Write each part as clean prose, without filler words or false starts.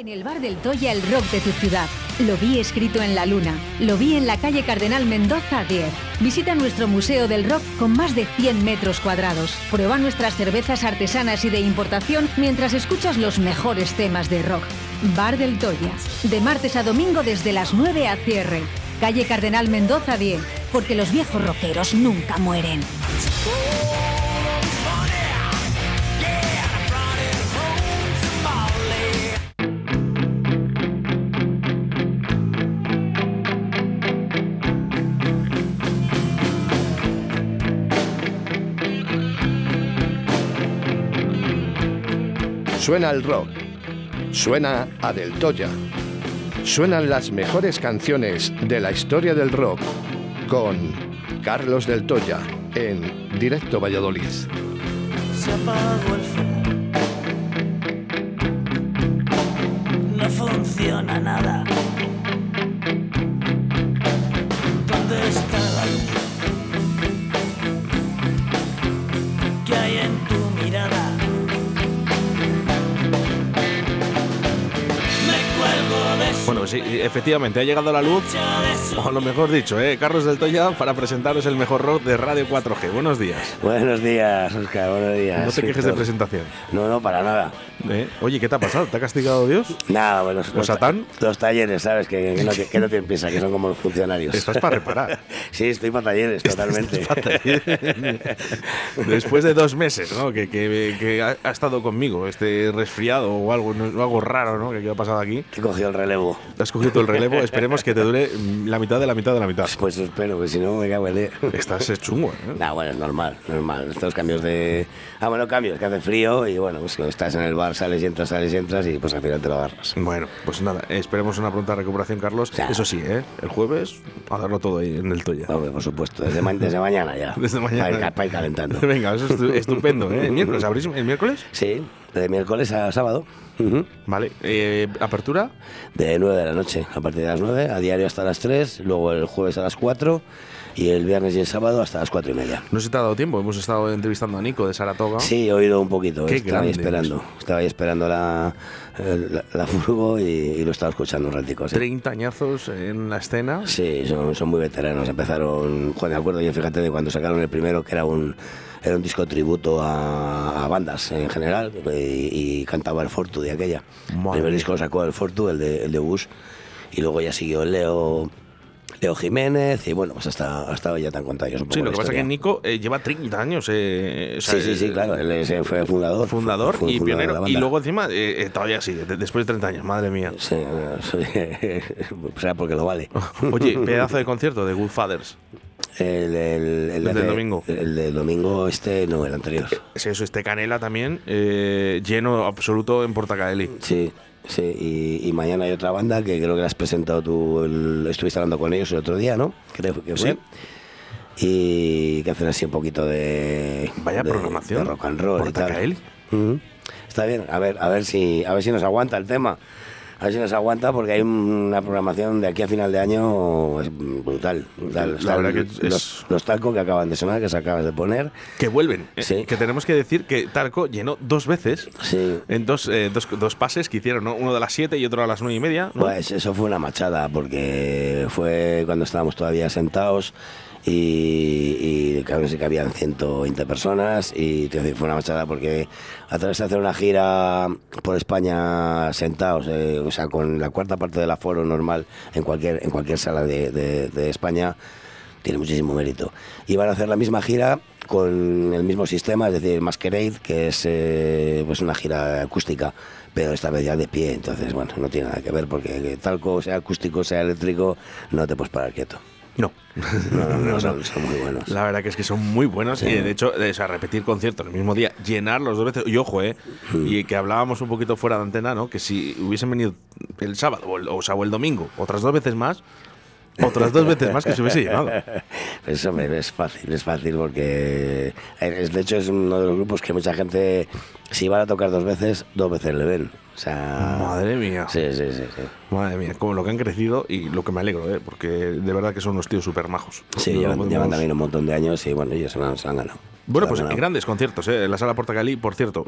En el Bar del Toya, el rock de tu ciudad. Lo vi escrito en la luna. Lo vi en la calle Cardenal Mendoza 10. Visita nuestro Museo del Rock con más de 100 metros cuadrados. Prueba nuestras cervezas artesanas y de importación mientras escuchas los mejores temas de rock. Bar del Toya. De martes a domingo desde las 9 a cierre. Calle Cardenal Mendoza 10. Porque los viejos rockeros nunca mueren. Suena el rock, suena a Del Toya, suenan las mejores canciones de la historia del rock con Carlos Del Toya en Directo Valladolid. Se apagó el fuego, no funciona nada. ¿Dónde está la luz que hay en tu mirada? Bueno, sí, efectivamente, ha llegado la luz, o lo mejor dicho, Carlos Del Toya, para presentaros el mejor rock de Radio 4G. Buenos días. Buenos días, Óscar, buenos días. No te quejes de presentación. No, no, para nada. Oye, ¿qué te ha pasado? ¿Te ha castigado Dios? Nada, bueno. ¿O Satán? Los talleres, ¿sabes? Que no te empieza, que son como los funcionarios. Estás para reparar. Sí, estoy para talleres, totalmente. Después de 2 meses, ¿no? Que ha estado conmigo, este resfriado o algo raro, ¿no? Que ha pasado aquí. Te cogió el relevo. Has cogido tú el relevo, esperemos que te dure la mitad de la mitad de la mitad. Pues espero, que si no me cago en él. Estás chungo, ¿eh? Nah, bueno, es normal. Estos cambios de... Ah, bueno, cambios, que hace frío y bueno, pues estás en el bar, sales y entras y pues al final te lo agarras. Bueno, pues nada, esperemos una pronta recuperación, Carlos. Claro. Eso sí, el jueves a darlo todo ahí en el Toya. Hombre, por supuesto, desde mañana ya. Desde mañana. Para ir calentando. Venga, eso es estupendo, ¿eh? ¿El miércoles? ¿Abrís el miércoles? Sí, de miércoles a sábado. Uh-huh. Vale, ¿apertura? De 9 de la noche, a partir de las 9, a diario hasta las 3, luego el jueves a las 4 y el viernes y el sábado hasta las 4:30. No se te ha dado tiempo, hemos estado entrevistando a Nico de Saratoga. Sí, he oído un poquito, estaba ahí esperando la furgo y lo estaba escuchando un ratico. ¿Sí? 30 añazos en la escena. Sí, son muy veteranos, empezaron, Juan, de acuerdo, yo fíjate de cuando sacaron el primero, que era un disco tributo a bandas en general, y cantaba el Fortu de aquella. Madre. El primer disco lo sacó el Fortu, el de Bush, y luego ya siguió el Leo Jiménez, y bueno, pues hasta hoy ya tan contagios. Sí, lo que pasa es que Nico lleva 30 años. Sí, claro, él fue fundador y pionero. Y luego encima, todavía sí, después de 30 años, madre mía. Sí, o sea, porque lo vale. Oye, pedazo de concierto de Goodfathers. El del domingo. El del domingo, no, el anterior. Es eso, Canela también, lleno absoluto en Porta Caeli. Sí. Sí, y mañana hay otra banda que creo que la has presentado tú, estuviste hablando con ellos el otro día, ¿no? Creo que fue. Sí. Y que hacen así un poquito de... Vaya programación. De rock and roll. Porta Caeli. Uh-huh. Está bien, a ver si nos aguanta el tema. A ver si nos aguanta, porque hay una programación de aquí a final de año brutal. Los Talco que acaban de sonar, que se acabas de poner. Que vuelven. Sí. Que tenemos que decir que Talco llenó 2 veces, sí, en dos pases que hicieron, ¿no? Uno de las 7 y otro a las 9:30. ¿No? Pues eso fue una machada, porque fue cuando estábamos todavía sentados y claro, sí que habían 120 personas y fue una machada, porque a través de hacer una gira por España sentados, o sea, con la cuarta parte del aforo normal en cualquier sala de España, tiene muchísimo mérito. Y van a hacer la misma gira con el mismo sistema, es decir, Masquerade, que es pues una gira acústica, pero esta vez ya de pie. Entonces, bueno, no tiene nada que ver, porque Talco, sea acústico, sea eléctrico, no te puedes parar quieto. No, son muy buenos. La verdad que es que son muy buenos, sí. Y de hecho, o sea, repetir conciertos el mismo día, llenarlos 2 veces, y ojo, y que hablábamos un poquito fuera de antena, ¿no? Que si hubiesen venido el sábado o el domingo, otras dos veces más que se hubiese llenado. Eso es fácil, porque de hecho es uno de los grupos que mucha gente, si van a tocar 2 veces, 2 veces le ven. O sea, madre mía. Sí. Madre mía, como lo que han crecido, y lo que me alegro, porque de verdad que son unos tíos súper majos. Sí, llevan también un montón de años y bueno, ellos se lo han ganado. Bueno, pues grandes conciertos, ¿eh? En la sala Porta Caeli, por cierto,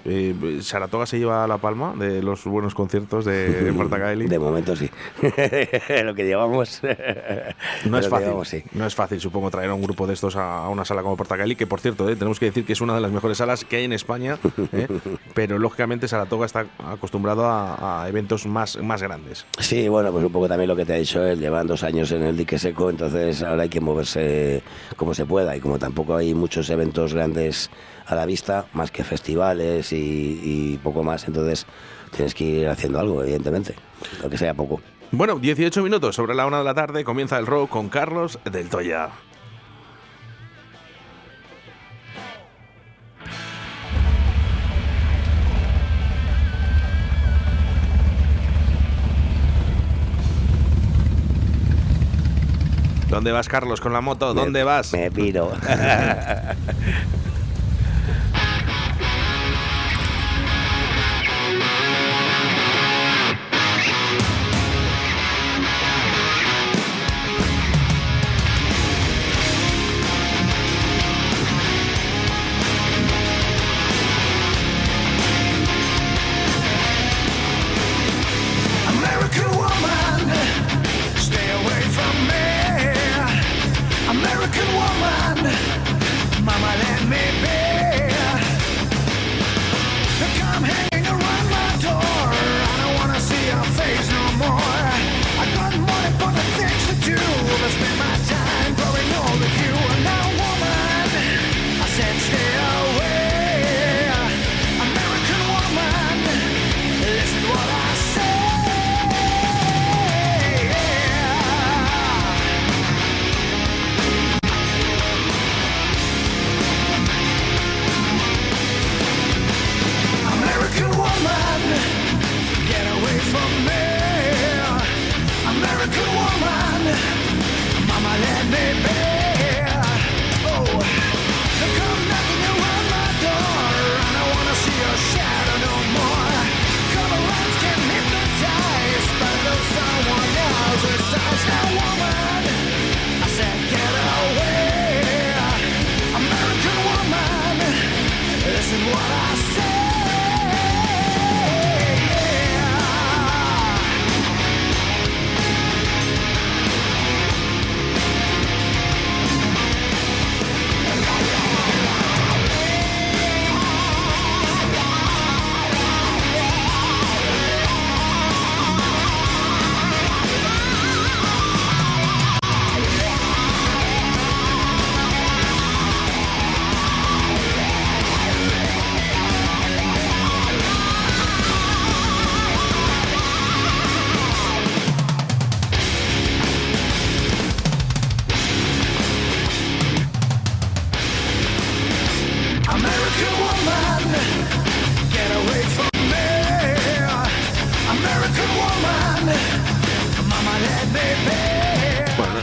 Saratoga se lleva la palma de los buenos conciertos de Porta Caeli. De momento sí. Lo que llevamos. No es fácil. Llevamos, sí. No es fácil, supongo, traer a un grupo de estos a una sala como Porta Caeli, que por cierto, tenemos que decir que es una de las mejores salas que hay en España, pero lógicamente Saratoga está acostumbrado a eventos más grandes. Sí, bueno, pues un poco también lo que te ha dicho él, llevan 2 años en el dique seco, entonces ahora hay que moverse como se pueda, y como tampoco hay muchos eventos grandes a la vista, más que festivales y poco más, entonces tienes que ir haciendo algo, evidentemente, lo que sea poco. Bueno, 18 minutos sobre la 1 de la tarde, comienza el rock con Carlos Del Toya. ¿Dónde vas, Carlos, con la moto? ¿Dónde vas? Me piro.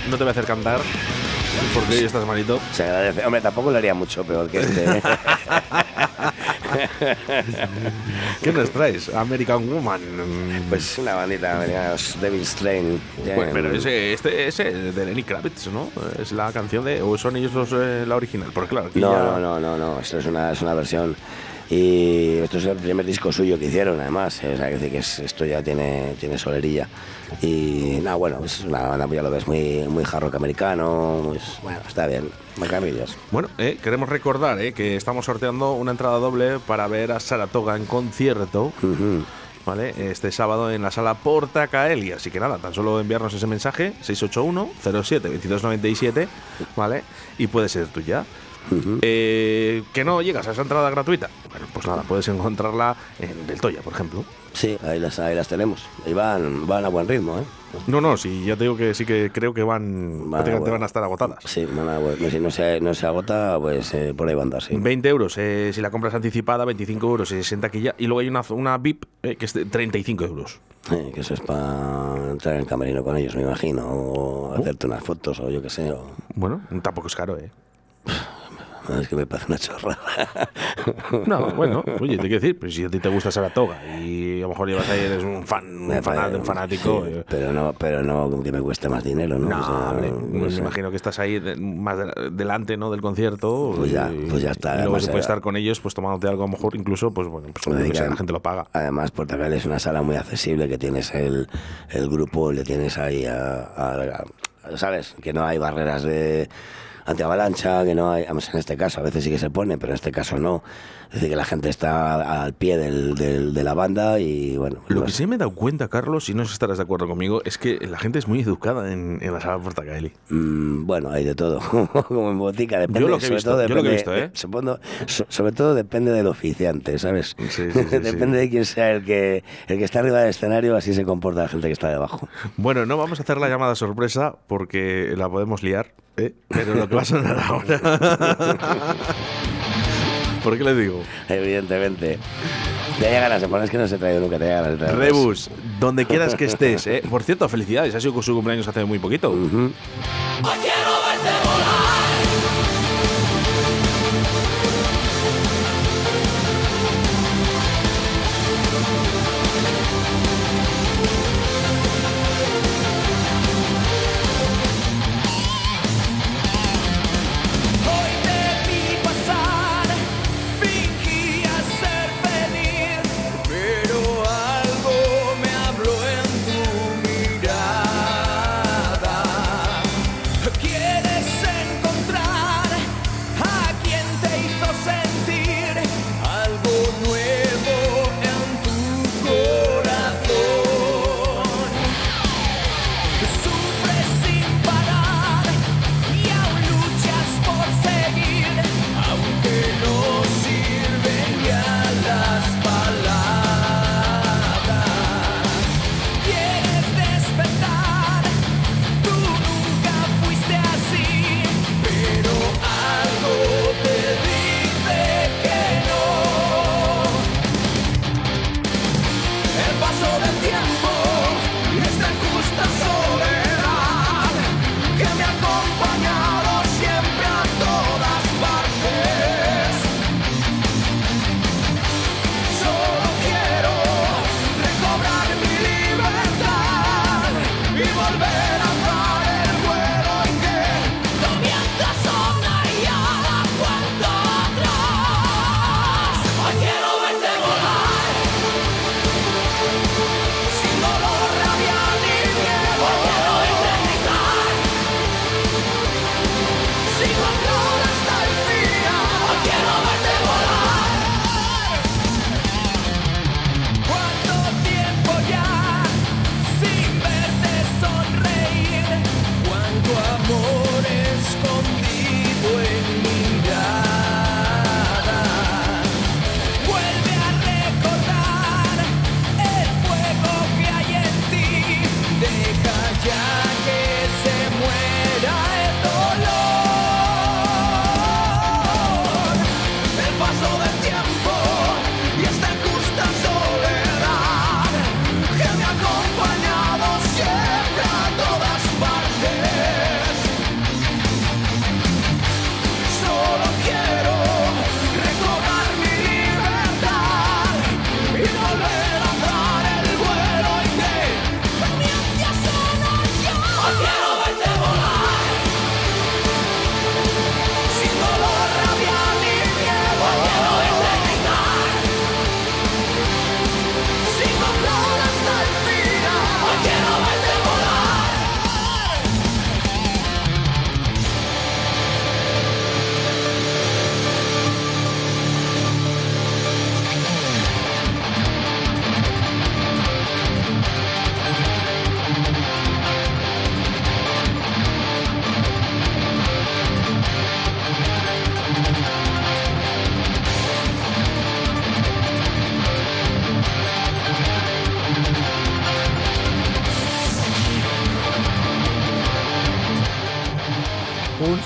No te voy a hacer cantar porque hoy estás malito. Se agradece. Hombre, tampoco lo haría mucho peor que este. ¿Qué nos traes? American Woman. Pues una bandita americana, Devil's Train. Pues, pero ese de Lenny Kravitz, ¿no? Es la canción de... ¿O son ellos los, la original? Porque claro, aquí no. Esto es una versión. Y esto es el primer disco suyo que hicieron, además, o sea, que esto ya tiene solerilla. Y nada, bueno, es una banda, ya lo ves, muy, muy hard rock americano, pues, bueno, está bien, macabillas. Bueno, queremos recordar que estamos sorteando una entrada doble para ver a Saratoga en concierto. Uh-huh. ¿Vale? Este sábado en la sala Porta Caeli, así que nada, tan solo enviarnos ese mensaje, 681-07-2297, ¿vale? Y puede ser tuya. Uh-huh. Que no llegas a esa entrada gratuita. Bueno, pues nada, puedes encontrarla en Del Toya, por ejemplo. Sí, ahí las tenemos. Y van a buen ritmo, ¿eh? No, sí, ya te digo que sí, que creo que van a estar agotadas. Sí, si no se agota, pues por ahí van a andar, sí. 20 euros si la compras anticipada, 25 euros si 60 taquilla. Y luego hay una VIP que es de 35 euros. Que eso es para entrar en el camerino con ellos, me imagino. O hacerte unas fotos, o yo qué sé. Bueno, tampoco es caro, es que me parece una chorrada. No, bueno, oye, te quiero decir, pues si a ti te gusta Saratoga y a lo mejor llevas ahí, eres un fan, un fanático. Sí, pero no como que me cueste más dinero, ¿no? No, o sea, hombre, me imagino que estás ahí más delante, ¿no?, del concierto. Pues ya está. Y luego se puede estar con ellos, pues tomándote algo, a lo mejor incluso, pues bueno, pues no, la gente lo paga. Además, Porta Caeli es una sala muy accesible, que tienes el grupo, le tienes ahí ¿sabes? Que no hay barreras de antiavalancha, que no hay, en este caso a veces sí que se pone, pero en este caso no. Es decir, que la gente está al pie de la banda y bueno. Lo que sí me he dado cuenta, Carlos, y no sé si estarás de acuerdo conmigo, es que la gente es muy educada en la sala Porta Caeli. Bueno, hay de todo, como en botica. Depende, yo lo que he visto, ¿eh? Sobre todo depende del oficiante, ¿sabes? Sí, depende de quién sea el que está arriba del escenario, así se comporta la gente que está debajo. Bueno, no vamos a hacer la llamada sorpresa porque la podemos liar, ¿eh? Pero lo que va a sonar ahora... ¿Por qué le digo? Evidentemente. Te haya ganas de poner, es que no se trae nunca, te haya ganas de traer. Rebus, donde quieras que estés, ¿eh? Por cierto, felicidades, ha sido su cumpleaños hace muy poquito. Uh-huh.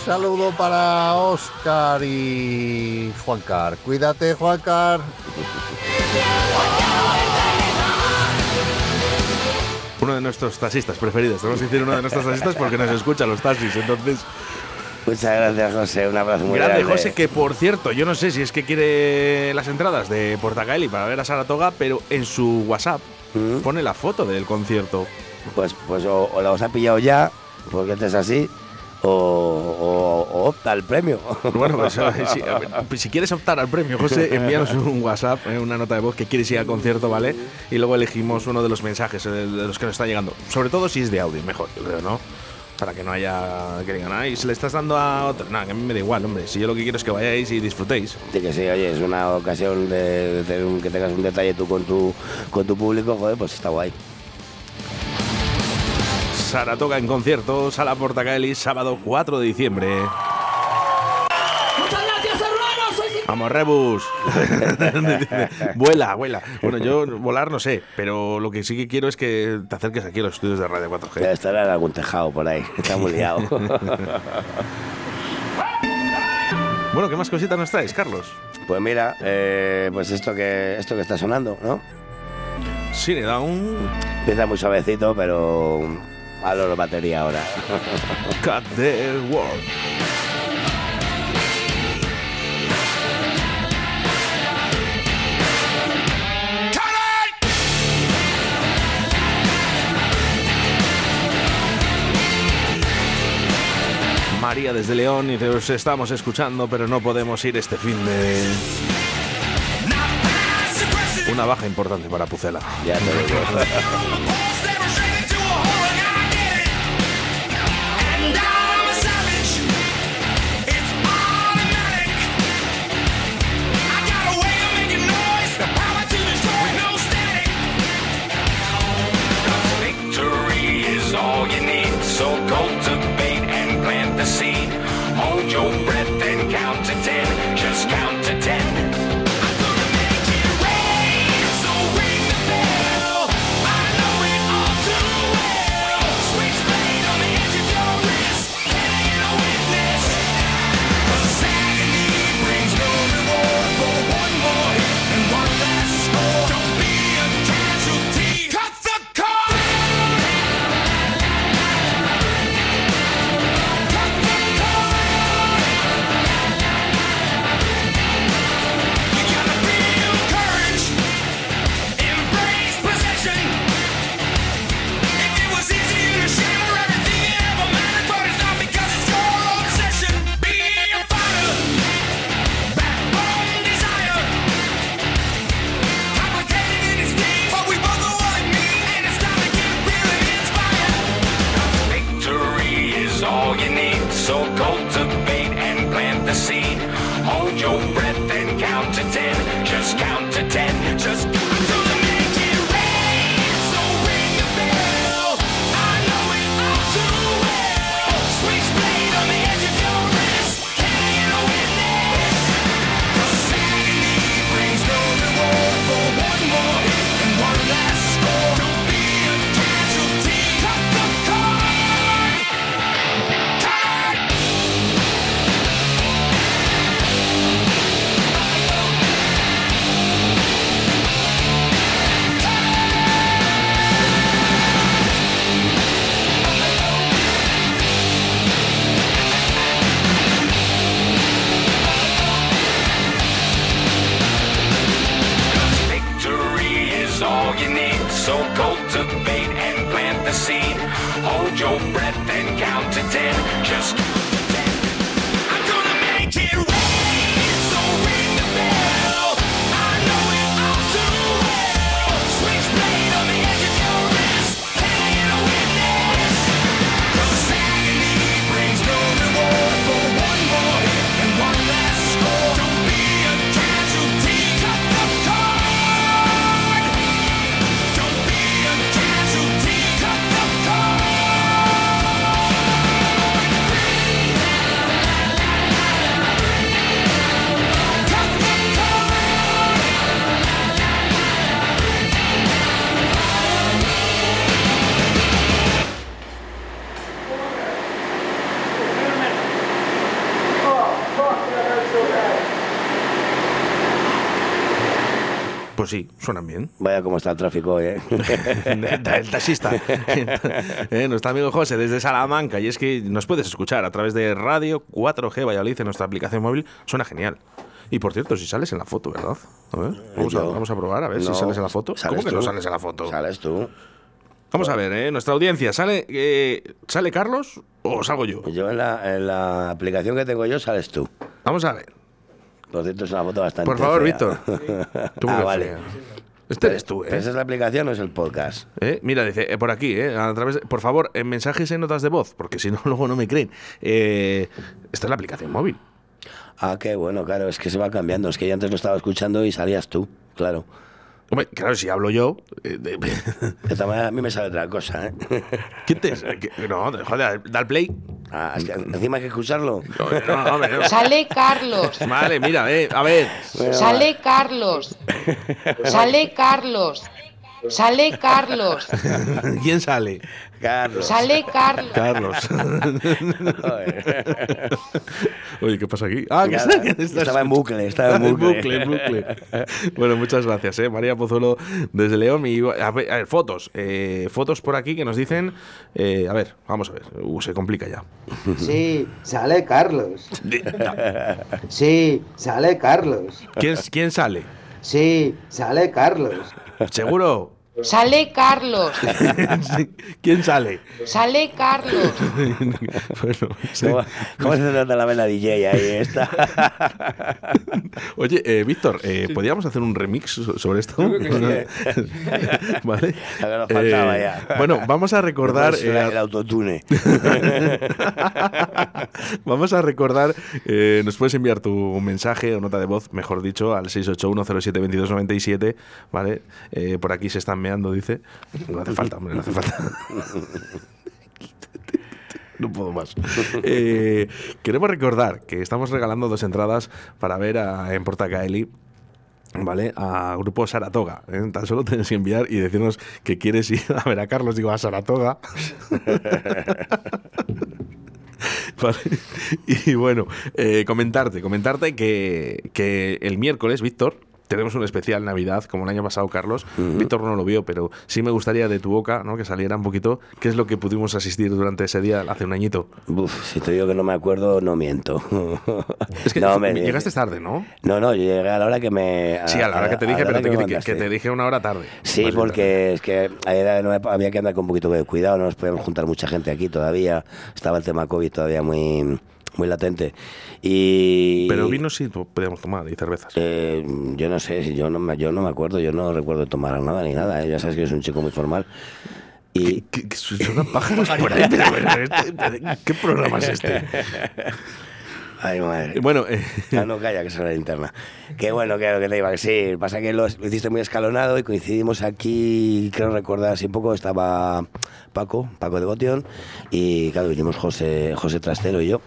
Saludo para Óscar y Juancar. Cuídate, Juancar. Uno de nuestros taxistas preferidos. Tenemos que decir uno de nuestros taxistas porque nos escuchan los taxis. Entonces, Muchas gracias, José. Un abrazo muy grande. Grande, José, que por cierto, yo no sé si es que quiere las entradas de Porta Caeli para ver a Saratoga, pero en su WhatsApp pone la foto del concierto. Pues o la os ha pillado ya, porque antes así, o opta al premio. Bueno, pues si quieres optar al premio, José, envíanos un WhatsApp, una nota de voz que quieres ir al concierto, ¿vale? Y luego elegimos uno de los mensajes, de los que nos está llegando. Sobre todo si es de audio, mejor, yo creo, ¿no? Para que no haya que digan, ay, se le estás dando a otro. No, que a mí me da igual, hombre. Si yo lo que quiero es que vayáis y disfrutéis. Sí, que sí, oye, es una ocasión de que tengas un detalle tú con tu público, joder, pues está guay. Saratoga en concierto, Sala Porta Caeli, sábado 4 de diciembre. ¡Muchas gracias, hermanos! ¡Vamos, Rebus! Vuela, vuela. Bueno, yo volar no sé, pero lo que sí que quiero es que te acerques aquí a los estudios de Radio 4G. Ya estará en algún tejado por ahí, está muy liado. Bueno, ¿qué más cositas nos traes, Carlos? Pues mira, pues esto que está sonando, ¿no? Sí, le da un... Empieza muy suavecito, pero... A lo batería ahora. Cut the world. María desde León y te os estamos escuchando, pero no podemos ir este fin de... Una baja importante para Pucela. Ya te lo digo. sí, suenan bien. Vaya cómo está el tráfico hoy, ¿eh? El taxista. Nuestro amigo José, desde Salamanca. Y es que nos puedes escuchar a través de Radio 4G Valladolid en nuestra aplicación móvil. Suena genial. Y por cierto, si sales en la foto, ¿verdad? A ver, vamos a probar, a ver si sales en la foto. ¿Cómo que no sales en la foto? Sales tú. Vamos a ver, nuestra audiencia, ¿sale Carlos o salgo yo? Yo en la aplicación que tengo yo sales tú. Vamos a ver. Por cierto, es una foto bastante Por favor, fea. Víctor. Tú vale. Fea. Este eres tú, ¿eh? ¿Esa es la aplicación o es el podcast? Mira, dice, por aquí, a través de, por favor, en mensajes y notas de voz, porque si no, luego no me creen. Esta es la aplicación móvil. Ah, qué bueno, claro, es que se va cambiando. Es que yo antes lo estaba escuchando y salías tú, claro. Hombre, claro, si hablo yo... De esta manera a mí me sale otra cosa, ¿eh? ¿Qué te...? No, joder, da el play. Ah, es que encima hay que escucharlo. No, hombre, no. Sale Carlos. Vale, mira, a ver. Bueno, sale Carlos. Sale Carlos. Sale Carlos. ¿Quién sale? Carlos. Sale Carlos. Carlos. Oye, ¿qué pasa aquí? Ah, estaba en bucle. Bueno, muchas gracias, María Pozuelo desde León. A ver, fotos. Fotos por aquí que nos dicen... a ver, vamos a ver. Se complica ya. Sí, sale Carlos. No. Sí, sale Carlos. ¿Quién sale? Sí, sale Carlos. ¿Seguro? Sale Carlos. ¿Quién sale? Sale Carlos. Bueno, sí. ¿Cómo se trata la vela DJ ahí esta? Oye, Víctor, ¿podríamos hacer un remix sobre esto? Yo creo que sí. ¿Vale? A ver, nos faltaba ya. Bueno, vamos a recordar... el autotune. Vamos a recordar... nos puedes enviar tu mensaje o nota de voz, mejor dicho, al 681072297, ¿vale? Por aquí se están meando, dice. No hace falta, hombre, no hace falta. No puedo más. Queremos recordar que estamos regalando 2 entradas para ver en Porta Caeli, ¿vale? A Grupo Saratoga. Tan solo tienes que enviar y decirnos que quieres ir a ver a Carlos, digo, a Saratoga. Vale. Y bueno, comentarte que el miércoles, Víctor, tenemos un especial Navidad, como el año pasado, Carlos. Uh-huh. Víctor no lo vio, pero sí me gustaría de tu boca, ¿no?, que saliera un poquito. ¿Qué es lo que pudimos asistir durante ese día hace un añito? Uf, si te digo que no me acuerdo, no miento. Es que no, llegaste tarde, ¿no? No, yo llegué a la hora que me... Sí, a la hora que te dije, pero que te dije una hora tarde. Sí, porque es que había que andar con un poquito de cuidado, no nos podíamos juntar mucha gente aquí todavía. Estaba el tema COVID todavía muy latente. Y pero vino sí podíamos tomar y cervezas. Yo no sé, yo no me acuerdo, yo no recuerdo tomar nada ni nada, ¿eh? Ya sabes que es un chico muy formal. Y ¿Qué suena pájaros por ahí? ¿Qué programa es este? Ay, madre. Bueno, no calla, que se la interna. Qué bueno, claro, que te iba a decir. Pasa que lo hiciste muy escalonado y coincidimos aquí, creo recordar, si un poco estaba Paco de Gotión y, claro, vinimos José Trastero y yo.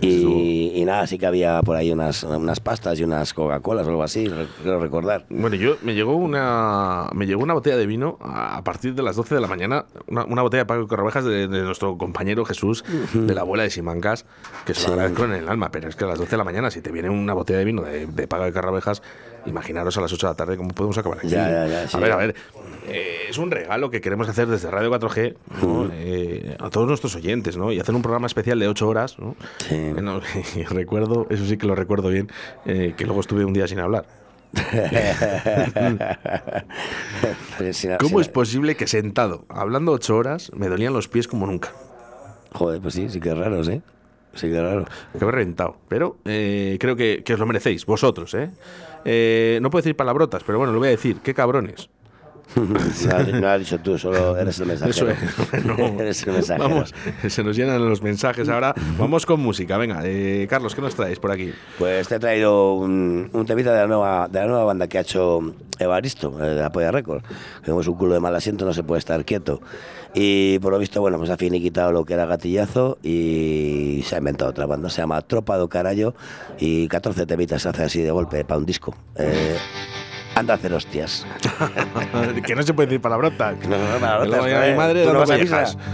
Y nada, sí que había por ahí unas pastas y unas Coca-Colas o algo así, creo recordar. Bueno, me llegó una botella de vino a partir de las 12 de la mañana, una botella de Paco Corrobejas de nuestro compañero Jesús, de la abuela de Simancas, que se lo agradezco en el alma, pero es que a las 12 de la mañana, si te viene una botella de vino de Paco Corrobejas, imaginaros a las 8 de la tarde cómo podemos acabar aquí. Ya, sí. A ver. Es un regalo que queremos hacer desde Radio 4G, ¿no? A todos nuestros oyentes, ¿no? Y hacer un programa especial de 8 horas, ¿no? Sí. Bueno, y recuerdo, eso sí que lo recuerdo bien, que luego estuve un día sin hablar. ¿Cómo es posible que sentado, hablando 8 horas, me dolían los pies como nunca? Joder, pues sí que es raro, ¿eh? Sí, claro. Que me he reventado. Pero creo que os lo merecéis, vosotros, ¿eh? No puedo decir palabrotas, pero bueno, lo voy a decir. ¡Qué cabrones! No has dicho tú, solo eres el mensajero. No. Eres el mensajero. Vamos, se nos llenan los mensajes ahora. Vamos con música, venga. Carlos, ¿qué nos traes por aquí? Pues te he traído un temita de la nueva banda que ha hecho Evaristo, de La Polla Records. Tenemos un culo de mal asiento, no se puede estar quieto. Y por lo visto, bueno, pues ha finiquitado lo que era Gatillazo y se ha inventado otra banda. Se llama Tropa do Carallo y 14 temitas se hace así de golpe para un disco. Anda a hacer hostias. Que no se puede decir palabrotas. No, palabrotas. A mi madre, tú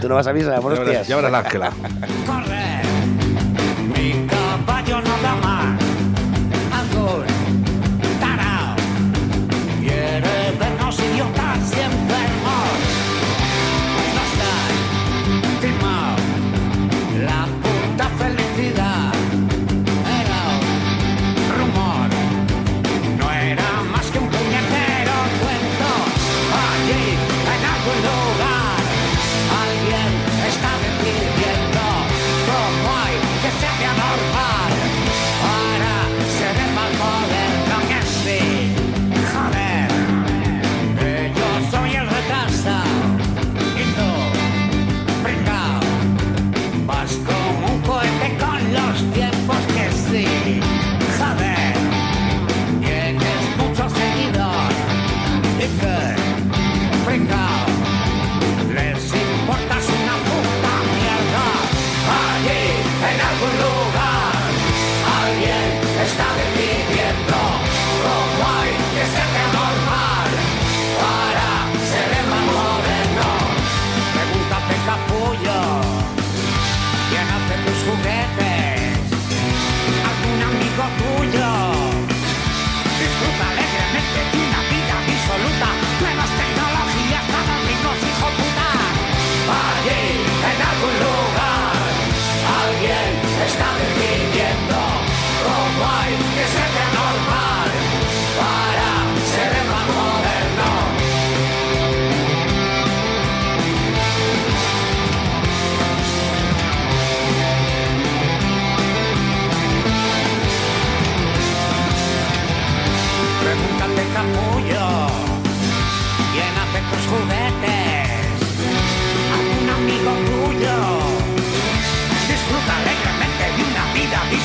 no vas a misa, por hostias. Ya verás la Ángela. Corre, mi caballo no da más. Azul, tarao,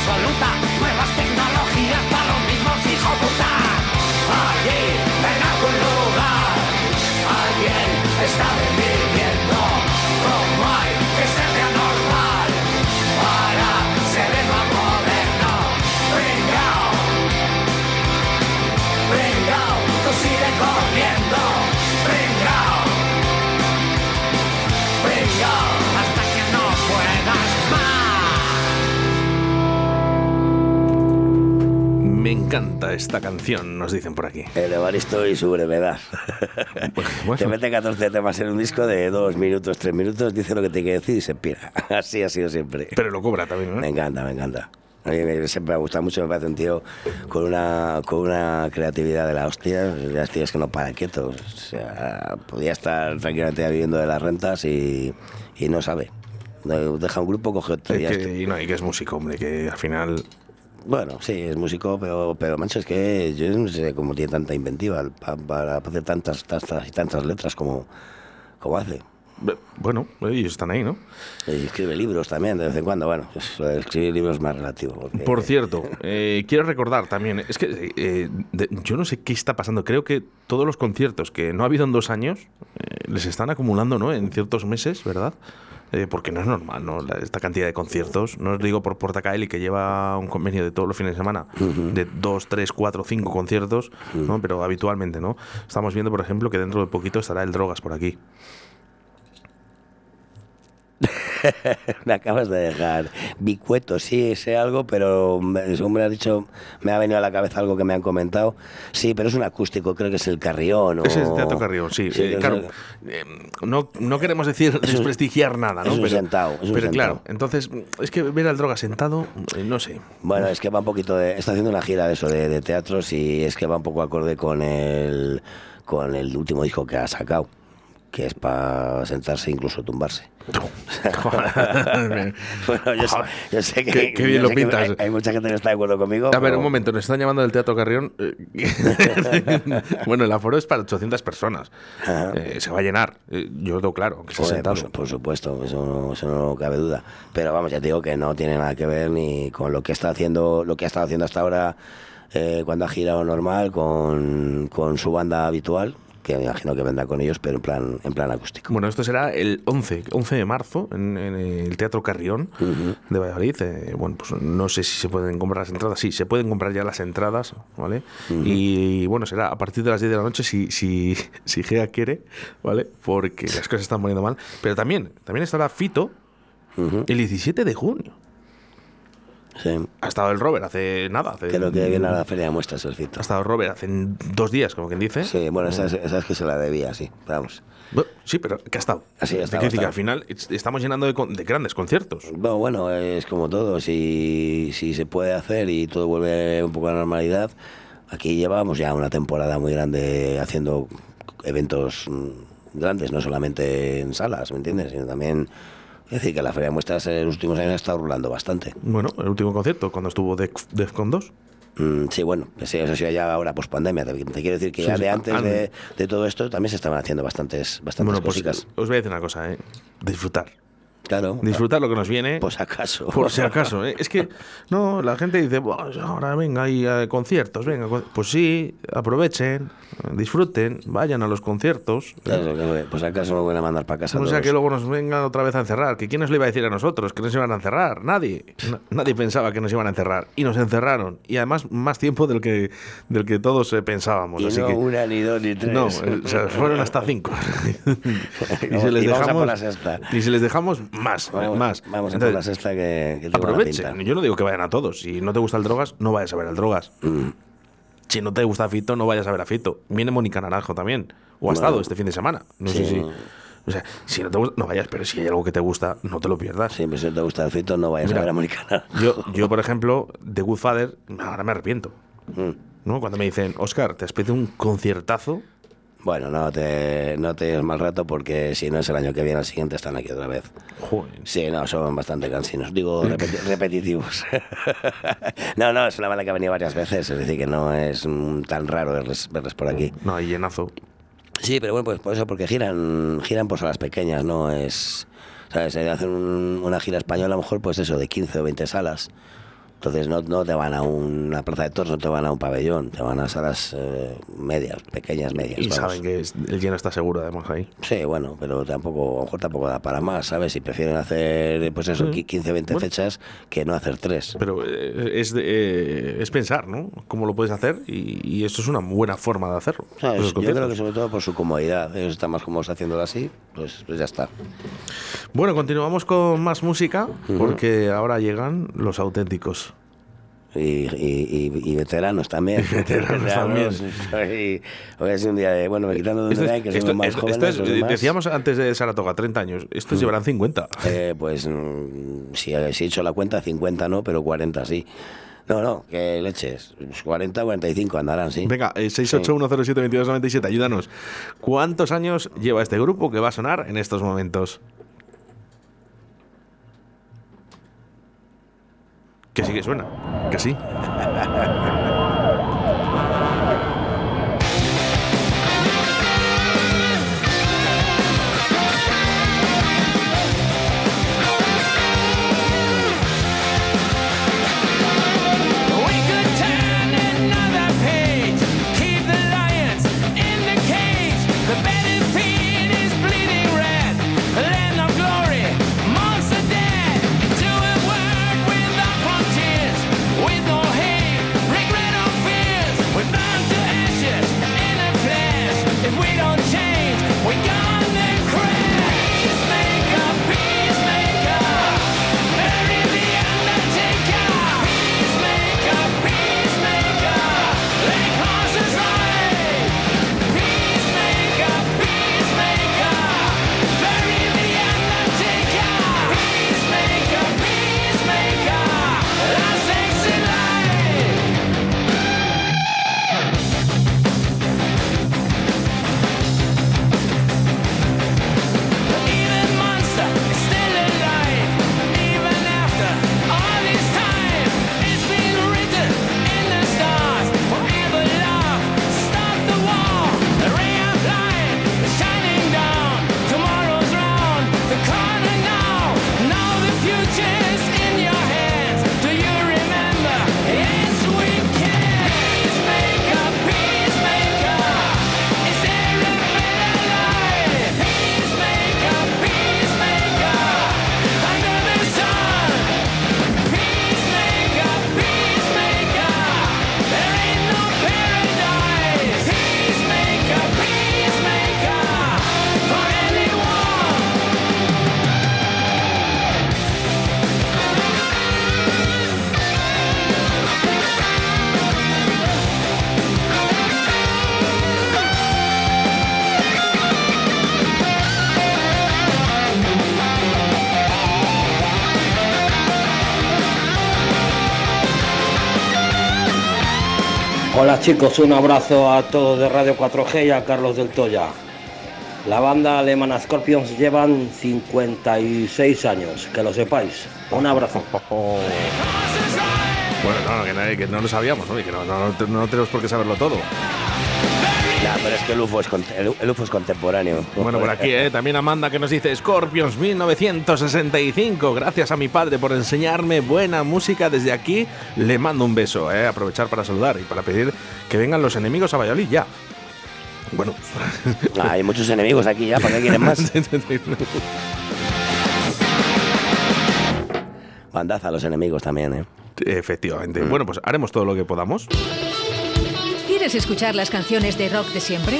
absoluta, nuevas tecnologías para los mismos hijos puta. Allí, en algún lugar, alguien está viviendo como hay que ser de anormal para ser el más moderno. Bring out, bring out, tú sigue corriendo. Bring out, bring out, hasta que no puedas más. Me encanta esta canción, nos dicen por aquí. El Evaristo y su brevedad. Bueno. Te mete 14 temas en un disco de 2 minutos, 3 minutos, dice lo que te quiere decir y se pira. Así ha sido siempre. Pero lo cobra también, ¿no? Me encanta, me encanta. A mí siempre me ha gustado mucho, me parece un tío con una creatividad de la hostia, las tías que no paran quietos. O sea, podía estar tranquilamente viviendo de las rentas y no sabe. Deja un grupo, coge otro. Y que es músico, hombre, que al final... Bueno, sí, es músico, pero manches, es que yo no sé cómo tiene tanta inventiva para hacer tantas letras como hace. Bueno, ellos están ahí, ¿no? Y escribe libros también, de vez en cuando. Bueno, escribir libros es más relativo. Porque... Por cierto, quiero recordar también, es que yo no sé qué está pasando. Creo que todos los conciertos que no ha habido en 2 años les están acumulando, ¿no? En ciertos meses, ¿verdad? Porque no es normal, ¿no? Esta cantidad de conciertos. No os digo por Porta Caeli, que lleva un convenio de todos los fines de semana, uh-huh, de 2, 3, 4, 5 conciertos, uh-huh, ¿no? Pero habitualmente, ¿no? Estamos viendo, por ejemplo, que dentro de poquito estará el Drogas por aquí. Me acabas de dejar bicueto, sí, sé algo, pero según me has dicho, me ha venido a la cabeza algo que me han comentado. Sí, pero es un acústico, creo que es el Carrión. Es el Teatro Carrión, sí. Claro, no queremos decir desprestigiar nada, ¿no? Es un sentado. Pero claro, entonces, es que ver al Droga sentado, no sé. Bueno, es que va un poquito de... Está haciendo una gira de eso, de teatros, y es que va un poco acorde con el último disco que ha sacado, que es para sentarse, incluso tumbarse. Bueno, yo sé que... Qué bien lo pintas. Hay mucha gente que no está de acuerdo conmigo. A ver, un momento, nos están llamando del Teatro Carrión. Bueno, el aforo es para 800 personas. Se va a llenar, yo lo tengo claro, aunque sea sentado. Por supuesto, eso no cabe duda. Pero vamos, ya te digo que no tiene nada que ver ni con lo que está haciendo, lo que ha estado haciendo hasta ahora, cuando ha girado normal, con su banda habitual, que me imagino que vendrá con ellos, pero en plan acústico. Bueno, esto será el 11 de marzo en el Teatro Carrión, uh-huh, de Valladolid. Bueno, pues no sé si se pueden comprar las entradas. Sí, se pueden comprar ya las entradas, ¿vale? Uh-huh. Y bueno, será a partir de las 10 de la noche, si Gea quiere, ¿vale? Porque las cosas están poniendo mal. Pero también estará Fito, uh-huh, el 17 de junio. Sí. Ha estado el Robert hace nada. Creo que viene a la feria de muestras el Fito. Ha estado el Robert hace 2 días, como quien dice. Sí, bueno, esa es que se la debía, sí. Vamos. Sí, pero que ha estado. Así es. Que al final estamos llenando de grandes conciertos. Bueno, es como todo. Si se puede hacer y todo vuelve un poco a la normalidad, aquí llevamos ya una temporada muy grande haciendo eventos grandes, no solamente en salas, ¿me entiendes? Sino también... Es decir, que la feria de muestras en los últimos años ha estado rulando bastante. Bueno, el último concierto, cuando estuvo Defcon 2. Sí, bueno, eso sí, ya ahora post pandemia. Te quiero decir que sí, ya de antes de todo esto también se estaban haciendo bastantes cositas. Pues, os voy a decir una cosa, disfrutar. Claro. Disfrutar lo que nos viene. Pues acaso. Por si acaso. Es que no, la gente dice, ahora venga, hay conciertos, venga. Pues sí, aprovechen, disfruten, vayan a los conciertos. Claro, pues acaso lo van a mandar para casa. O sea, que luego nos vengan otra vez a encerrar. ¿Que quién nos lo iba a decir a nosotros que nos iban a encerrar? Nadie. Nadie pensaba que nos iban a encerrar. Y nos encerraron. Y además, más tiempo del que todos pensábamos. Y así no que, 1, ni 2, ni 3. No, o sea, fueron hasta 5. Y se les dejamos... Más. Vamos a por la sexta que aprovechen. Yo no digo que vayan a todos. Si no te gusta el Drogas, no vayas a ver al Drogas. Mm. Si no te gusta Fito, no vayas a ver a Fito. Viene Mónica Naranjo también. O ha estado este fin de semana. No sé si... O sea, si no te gusta, no vayas, pero si hay algo que te gusta, no te lo pierdas. Sí, pero si no te gusta el Fito, no vayas a ver a Mónica Naranjo. Yo, por ejemplo, de Goodfather, ahora me arrepiento. Mm. ¿No? Cuando me dicen, Oscar, te has pedido un conciertazo. Bueno, no te des mal rato, porque si no es el año que viene, al siguiente están aquí otra vez. Joder. Sí, no, son bastante cansinos. Digo, repetitivos. No, es una banda que ha venido varias veces, es decir, que no es tan raro verles por aquí. No, y llenazo. Sí, pero bueno, pues por eso, porque giran por salas pequeñas, no es... ¿Sabes? Hacen una gira española, a lo mejor, pues eso, de 15 o 20 salas. Entonces no te van a una plaza de toros, no te van a un pabellón, te van a salas medias, pequeñas, medias. Y vamos. Saben que el lleno está seguro además ahí. Sí, bueno, pero tampoco, a lo mejor tampoco da para más, ¿sabes? Y prefieren hacer, pues eso, 15, 20 fechas que no hacer 3. Pero es pensar, ¿no? Cómo lo puedes hacer y esto es una buena forma de hacerlo. Yo creo que sobre todo por su comodidad, ellos están más cómodos haciéndolo así, pues ya está. Bueno, continuamos con más música, porque ahora llegan los auténticos. Y veteranos también. Hoy ha sido un día de, bueno, me quitando de donde hay, que somos más jóvenes. Decíamos antes de Saratoga, 30 años. Estos llevarán 50. Pues si he hecho la cuenta, 50 no, pero 40 sí. No, que leches. 40, 45 andarán, sí. Venga, 681072297, ayúdanos. ¿Cuántos años lleva este grupo que va a sonar en estos momentos? Que sí que suena, que sí. Hola chicos, un abrazo a todos de Radio 4G y a Carlos Del Toya. La banda alemana Scorpions llevan 56 años, que lo sepáis. Un abrazo. Bueno, que no lo sabíamos, ¿no? Y que no tenemos por qué saberlo todo. Nah, pero es que el UFO es contemporáneo. Bueno, por aquí, también Amanda que nos dice Scorpions 1965. Gracias a mi padre por enseñarme buena música. Desde aquí le mando un beso. Aprovechar para saludar y para pedir que vengan los enemigos a Valladolid ya. Bueno, hay muchos enemigos aquí ya, ¿para qué quieren más? Bandaza a los enemigos también, Efectivamente. Bueno, pues haremos todo lo que podamos. ¿Quieres escuchar las canciones de rock de siempre?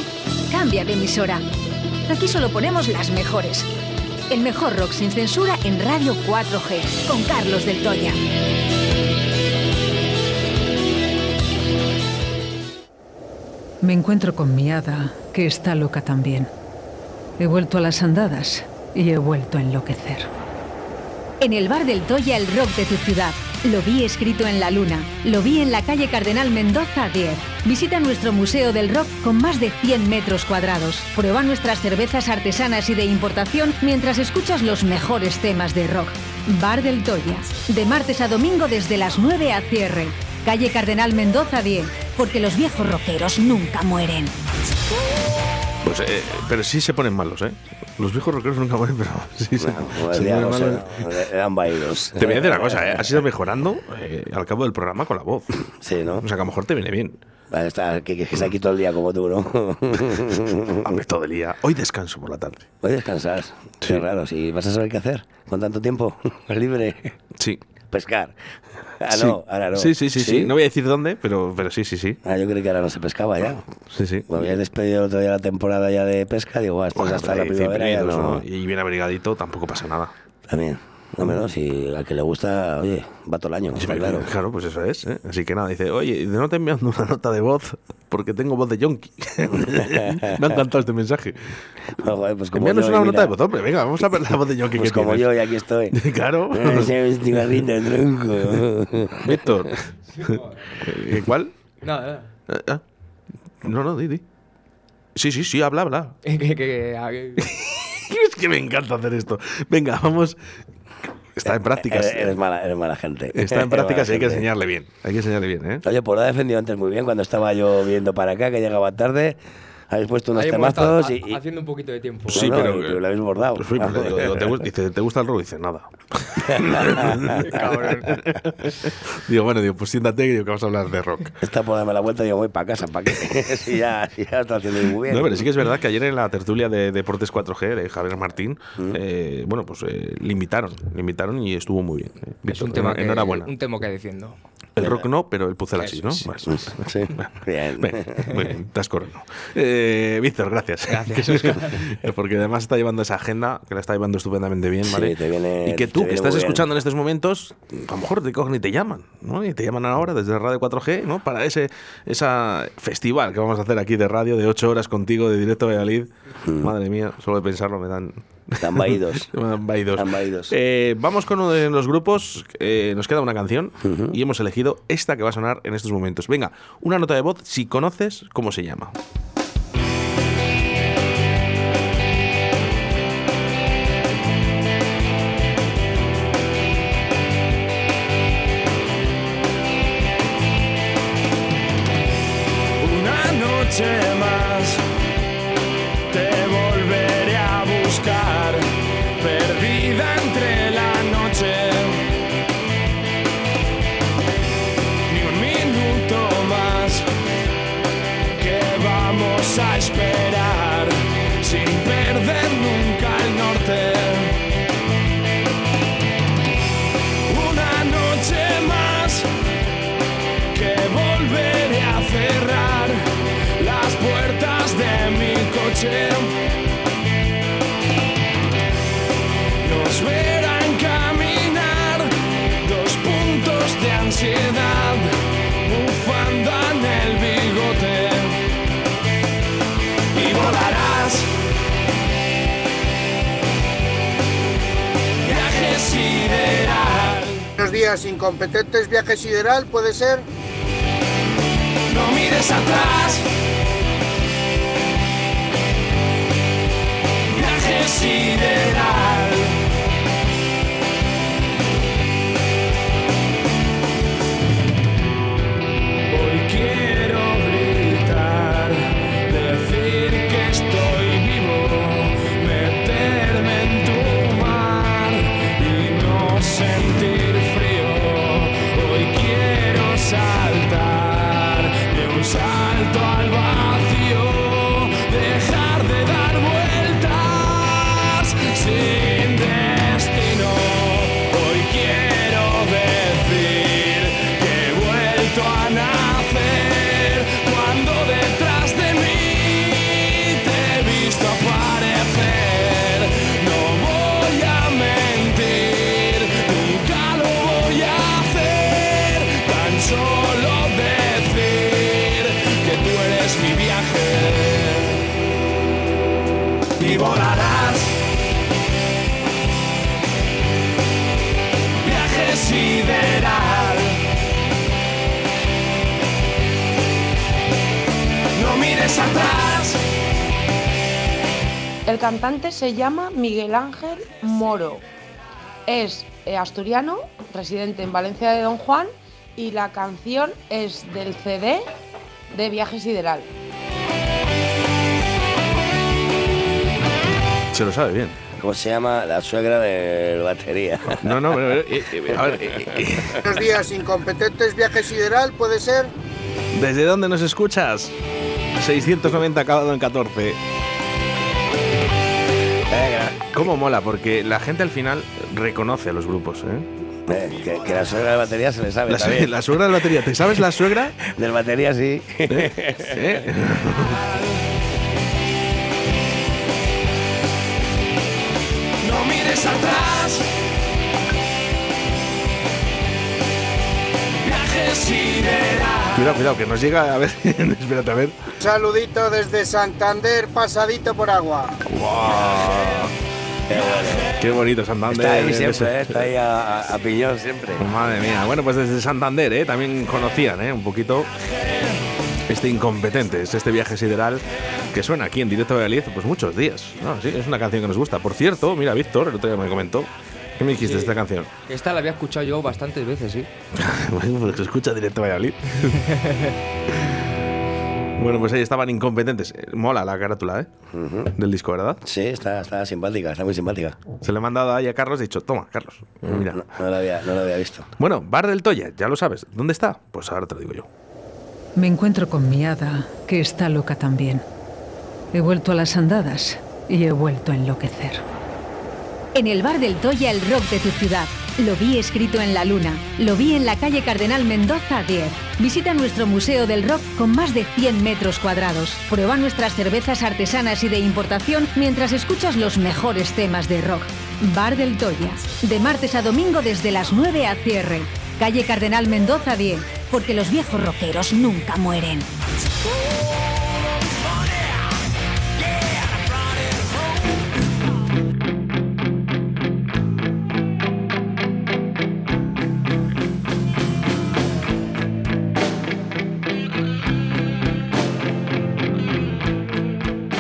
Cambia de emisora. Aquí solo ponemos las mejores. El mejor rock sin censura en Radio 4G, con Carlos Del Toya. Me encuentro con mi hada, que está loca también. He vuelto a las andadas y he vuelto a enloquecer. En el Bar del Toya, el rock de tu ciudad. Lo vi escrito en la luna. Lo vi en la calle Cardenal Mendoza 10. Visita nuestro Museo del Rock con más de 100 metros cuadrados. Prueba nuestras cervezas artesanas y de importación mientras escuchas los mejores temas de rock. Bar del Toya. De martes a domingo desde las 9 a cierre. Calle Cardenal Mendoza 10. Porque los viejos rockeros nunca mueren. Pues, pero sí se ponen malos, ¿eh? Los viejos rockeros nunca mueren, pero sí se, no, se ponen malos. Eran bailos. Te voy a decir una cosa, ¿eh? Has ido mejorando al cabo del programa con la voz. Sí, ¿no? O sea, que a lo mejor te viene bien. Vale, está, que está aquí todo el día como tú, ¿no? Hombre, todo el día. Hoy descanso por la tarde. Hoy descansas. Sí. Qué raro, si vas a saber qué hacer con tanto tiempo libre. Sí. Pescar. Ah, sí. No, ahora no. Sí. No voy a decir dónde, pero sí. Ah, yo creo que ahora no se pescaba ya. Sí. Cuando habías despedido el otro día la temporada ya de pesca, digo, esto es hasta la primavera. Ya no... Y bien abrigadito tampoco pasa nada. También. No, si al que le gusta, oye, va todo el año. Sí, claro. Claro, pues eso es, ¿eh? Así que nada, dice, oye, no te enviando una nota de voz porque tengo voz de yonki. Me ha encantado este mensaje. No, joder, pues como envíanos una nota de voz, hombre, venga, vamos a ver la voz de yonki. Pues que como tienes. Yo, y aquí estoy. Claro. Ese cigarrito, tronco. Víctor. ¿Cuál? Nada. No, di. Sí, habla. Es que me encanta hacer esto. Venga, vamos... Está en prácticas. Eres mala gente. Está en prácticas y hay que enseñarle bien. ¿Eh? Oye, pues lo ha defendido antes muy bien cuando estaba yo viendo para acá, que llegaba tarde. Habéis puesto unos temazos y... Haciendo un poquito de tiempo. Sí, ¿no? Pero... Lo habéis bordado. Pues, dice, ¿te gusta el rock? Dice, nada. Cabrón. Digo, pues siéntate, que vamos a hablar de rock. Esta por darme la vuelta, digo, voy para casa, ¿para qué? si ya está haciendo muy bien. No, pero sí que es verdad que ayer en la tertulia de Deportes 4G de Javier Martín, le invitaron y estuvo muy bien. Víctor, es un tema enhorabuena. Un tema que defiendo. El rock no, pero el puzzle así, ¿no? Sí. Bien. Bien, te has corrido. Víctor, gracias. Porque además está llevando esa agenda, que la está llevando estupendamente bien, ¿vale? Sí, y que tú, que estás escuchando bien en estos momentos, a lo mejor te cogen y te llaman, ¿no? Y te llaman ahora desde Radio 4G, ¿no? Para esa festival que vamos a hacer aquí de radio de 8 horas contigo de directo a Valladolid. Madre mía, solo de pensarlo me dan... Están vaídos. Vamos con uno de los grupos. Nos queda una canción y hemos elegido esta que va a sonar en estos momentos. Venga, una nota de voz si conoces cómo se llama. Una noche más te volveré a buscar. Perdida entre la noche, ni un minuto más que vamos a esperar sin perder nunca el norte. Una noche más que volveré a cerrar las puertas de mi coche. Verán caminar dos puntos de ansiedad, bufando en el bigote. Y volarás, viaje sideral. Buenos días, incompetentes, viaje sideral, ¿puede ser? No mires atrás, viaje sideral. Quiero gritar, decir que estoy vivo, meterme en tu mar y no sentir frío. Hoy quiero saltar de un salto al vacío, dejar de dar vueltas sin destino. Hoy quiero decir que he vuelto a nacer. Y volarás, viaje sideral. No mires atrás. El cantante se llama Miguel Ángel Moro. Es asturiano, residente en Valencia de Don Juan, y la canción es del CD de Viaje Sideral. Se lo sabe bien. ¿Cómo se llama? La suegra del batería. No, no, pero... a ver... Buenos días, Incompetentes, Viaje Sideral, ¿puede ser? ¿Desde dónde nos escuchas? 690 acabado en 14. ¿Cómo mola? Porque la gente al final reconoce a los grupos, ¿eh? Que la suegra de batería se le sabe también. La suegra de batería. ¿Te sabes la suegra? Del batería, sí. ¿Eh? No mires atrás. Viaje sideral. Cuidado, que nos llega. A ver, espérate, a ver. Un saludito desde Santander, pasadito por agua. ¡Wow! Qué bonito Santander. Está ahí siempre, está ahí a piñón siempre. Madre mía. Bueno, pues desde Santander, también conocían, un poquito Incompetentes, este Viaje Sideral que suena aquí en directo de Valladolid, pues muchos días, ¿no? Sí, es una canción que nos gusta. Por cierto, mira, Víctor, el otro día me comentó. ¿Qué me dijiste de esta canción? Esta la había escuchado yo bastantes veces, sí. Bueno, pues escucha directo de Valladolid. Bueno, pues ahí estaban Incompetentes. Mola la carátula, del disco, ¿verdad? Sí, está simpática, está muy simpática. Se le ha mandado ahí a Carlos y he dicho, toma, Carlos, mira. No lo había visto. Bueno, Bar del Toya, ya lo sabes. ¿Dónde está? Pues ahora te lo digo yo. Me encuentro con mi hada, que está loca también. He vuelto a las andadas y he vuelto a enloquecer. En el Bar del Toya, el rock de tu ciudad. Lo vi escrito en la luna. Lo vi en la calle Cardenal Mendoza 10. Visita nuestro Museo del Rock con más de 100 metros cuadrados. Prueba nuestras cervezas artesanas y de importación mientras escuchas los mejores temas de rock. Bar del Toya. De martes a domingo desde las 9 a cierre. Calle Cardenal Mendoza 10. Porque los viejos rockeros nunca mueren.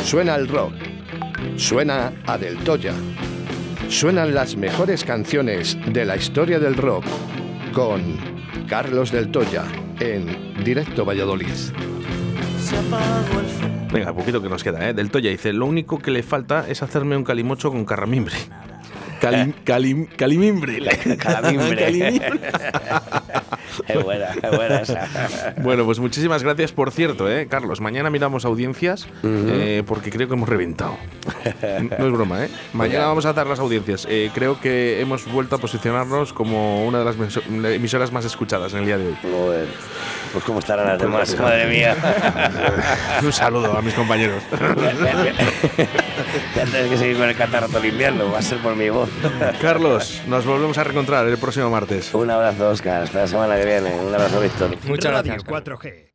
Suena el rock, suena a Del Toya, suenan las mejores canciones de la historia del rock con Carlos Del Toya en Directo Valladolid. Venga, poquito que nos queda, Del Toya dice, lo único que le falta es hacerme un calimocho con carramimbre. Calimimbre. Es buena esa. Bueno, pues muchísimas gracias. Por cierto, Carlos, mañana miramos audiencias porque creo que hemos reventado. No es broma, Mañana vamos a dar las audiencias. Creo que hemos vuelto a posicionarnos como una de las emisoras más escuchadas en el día de hoy. Joder. Pues cómo estarán las demás, madre mía. Un saludo a mis compañeros. Ya tienes que seguir con el catarro todo el invierno, va a ser por mi voz. Carlos, nos volvemos a reencontrar el próximo martes. Un abrazo, Óscar, hasta la semana que viene. Un abrazo, Víctor. Muchas gracias, Óscar. 4G.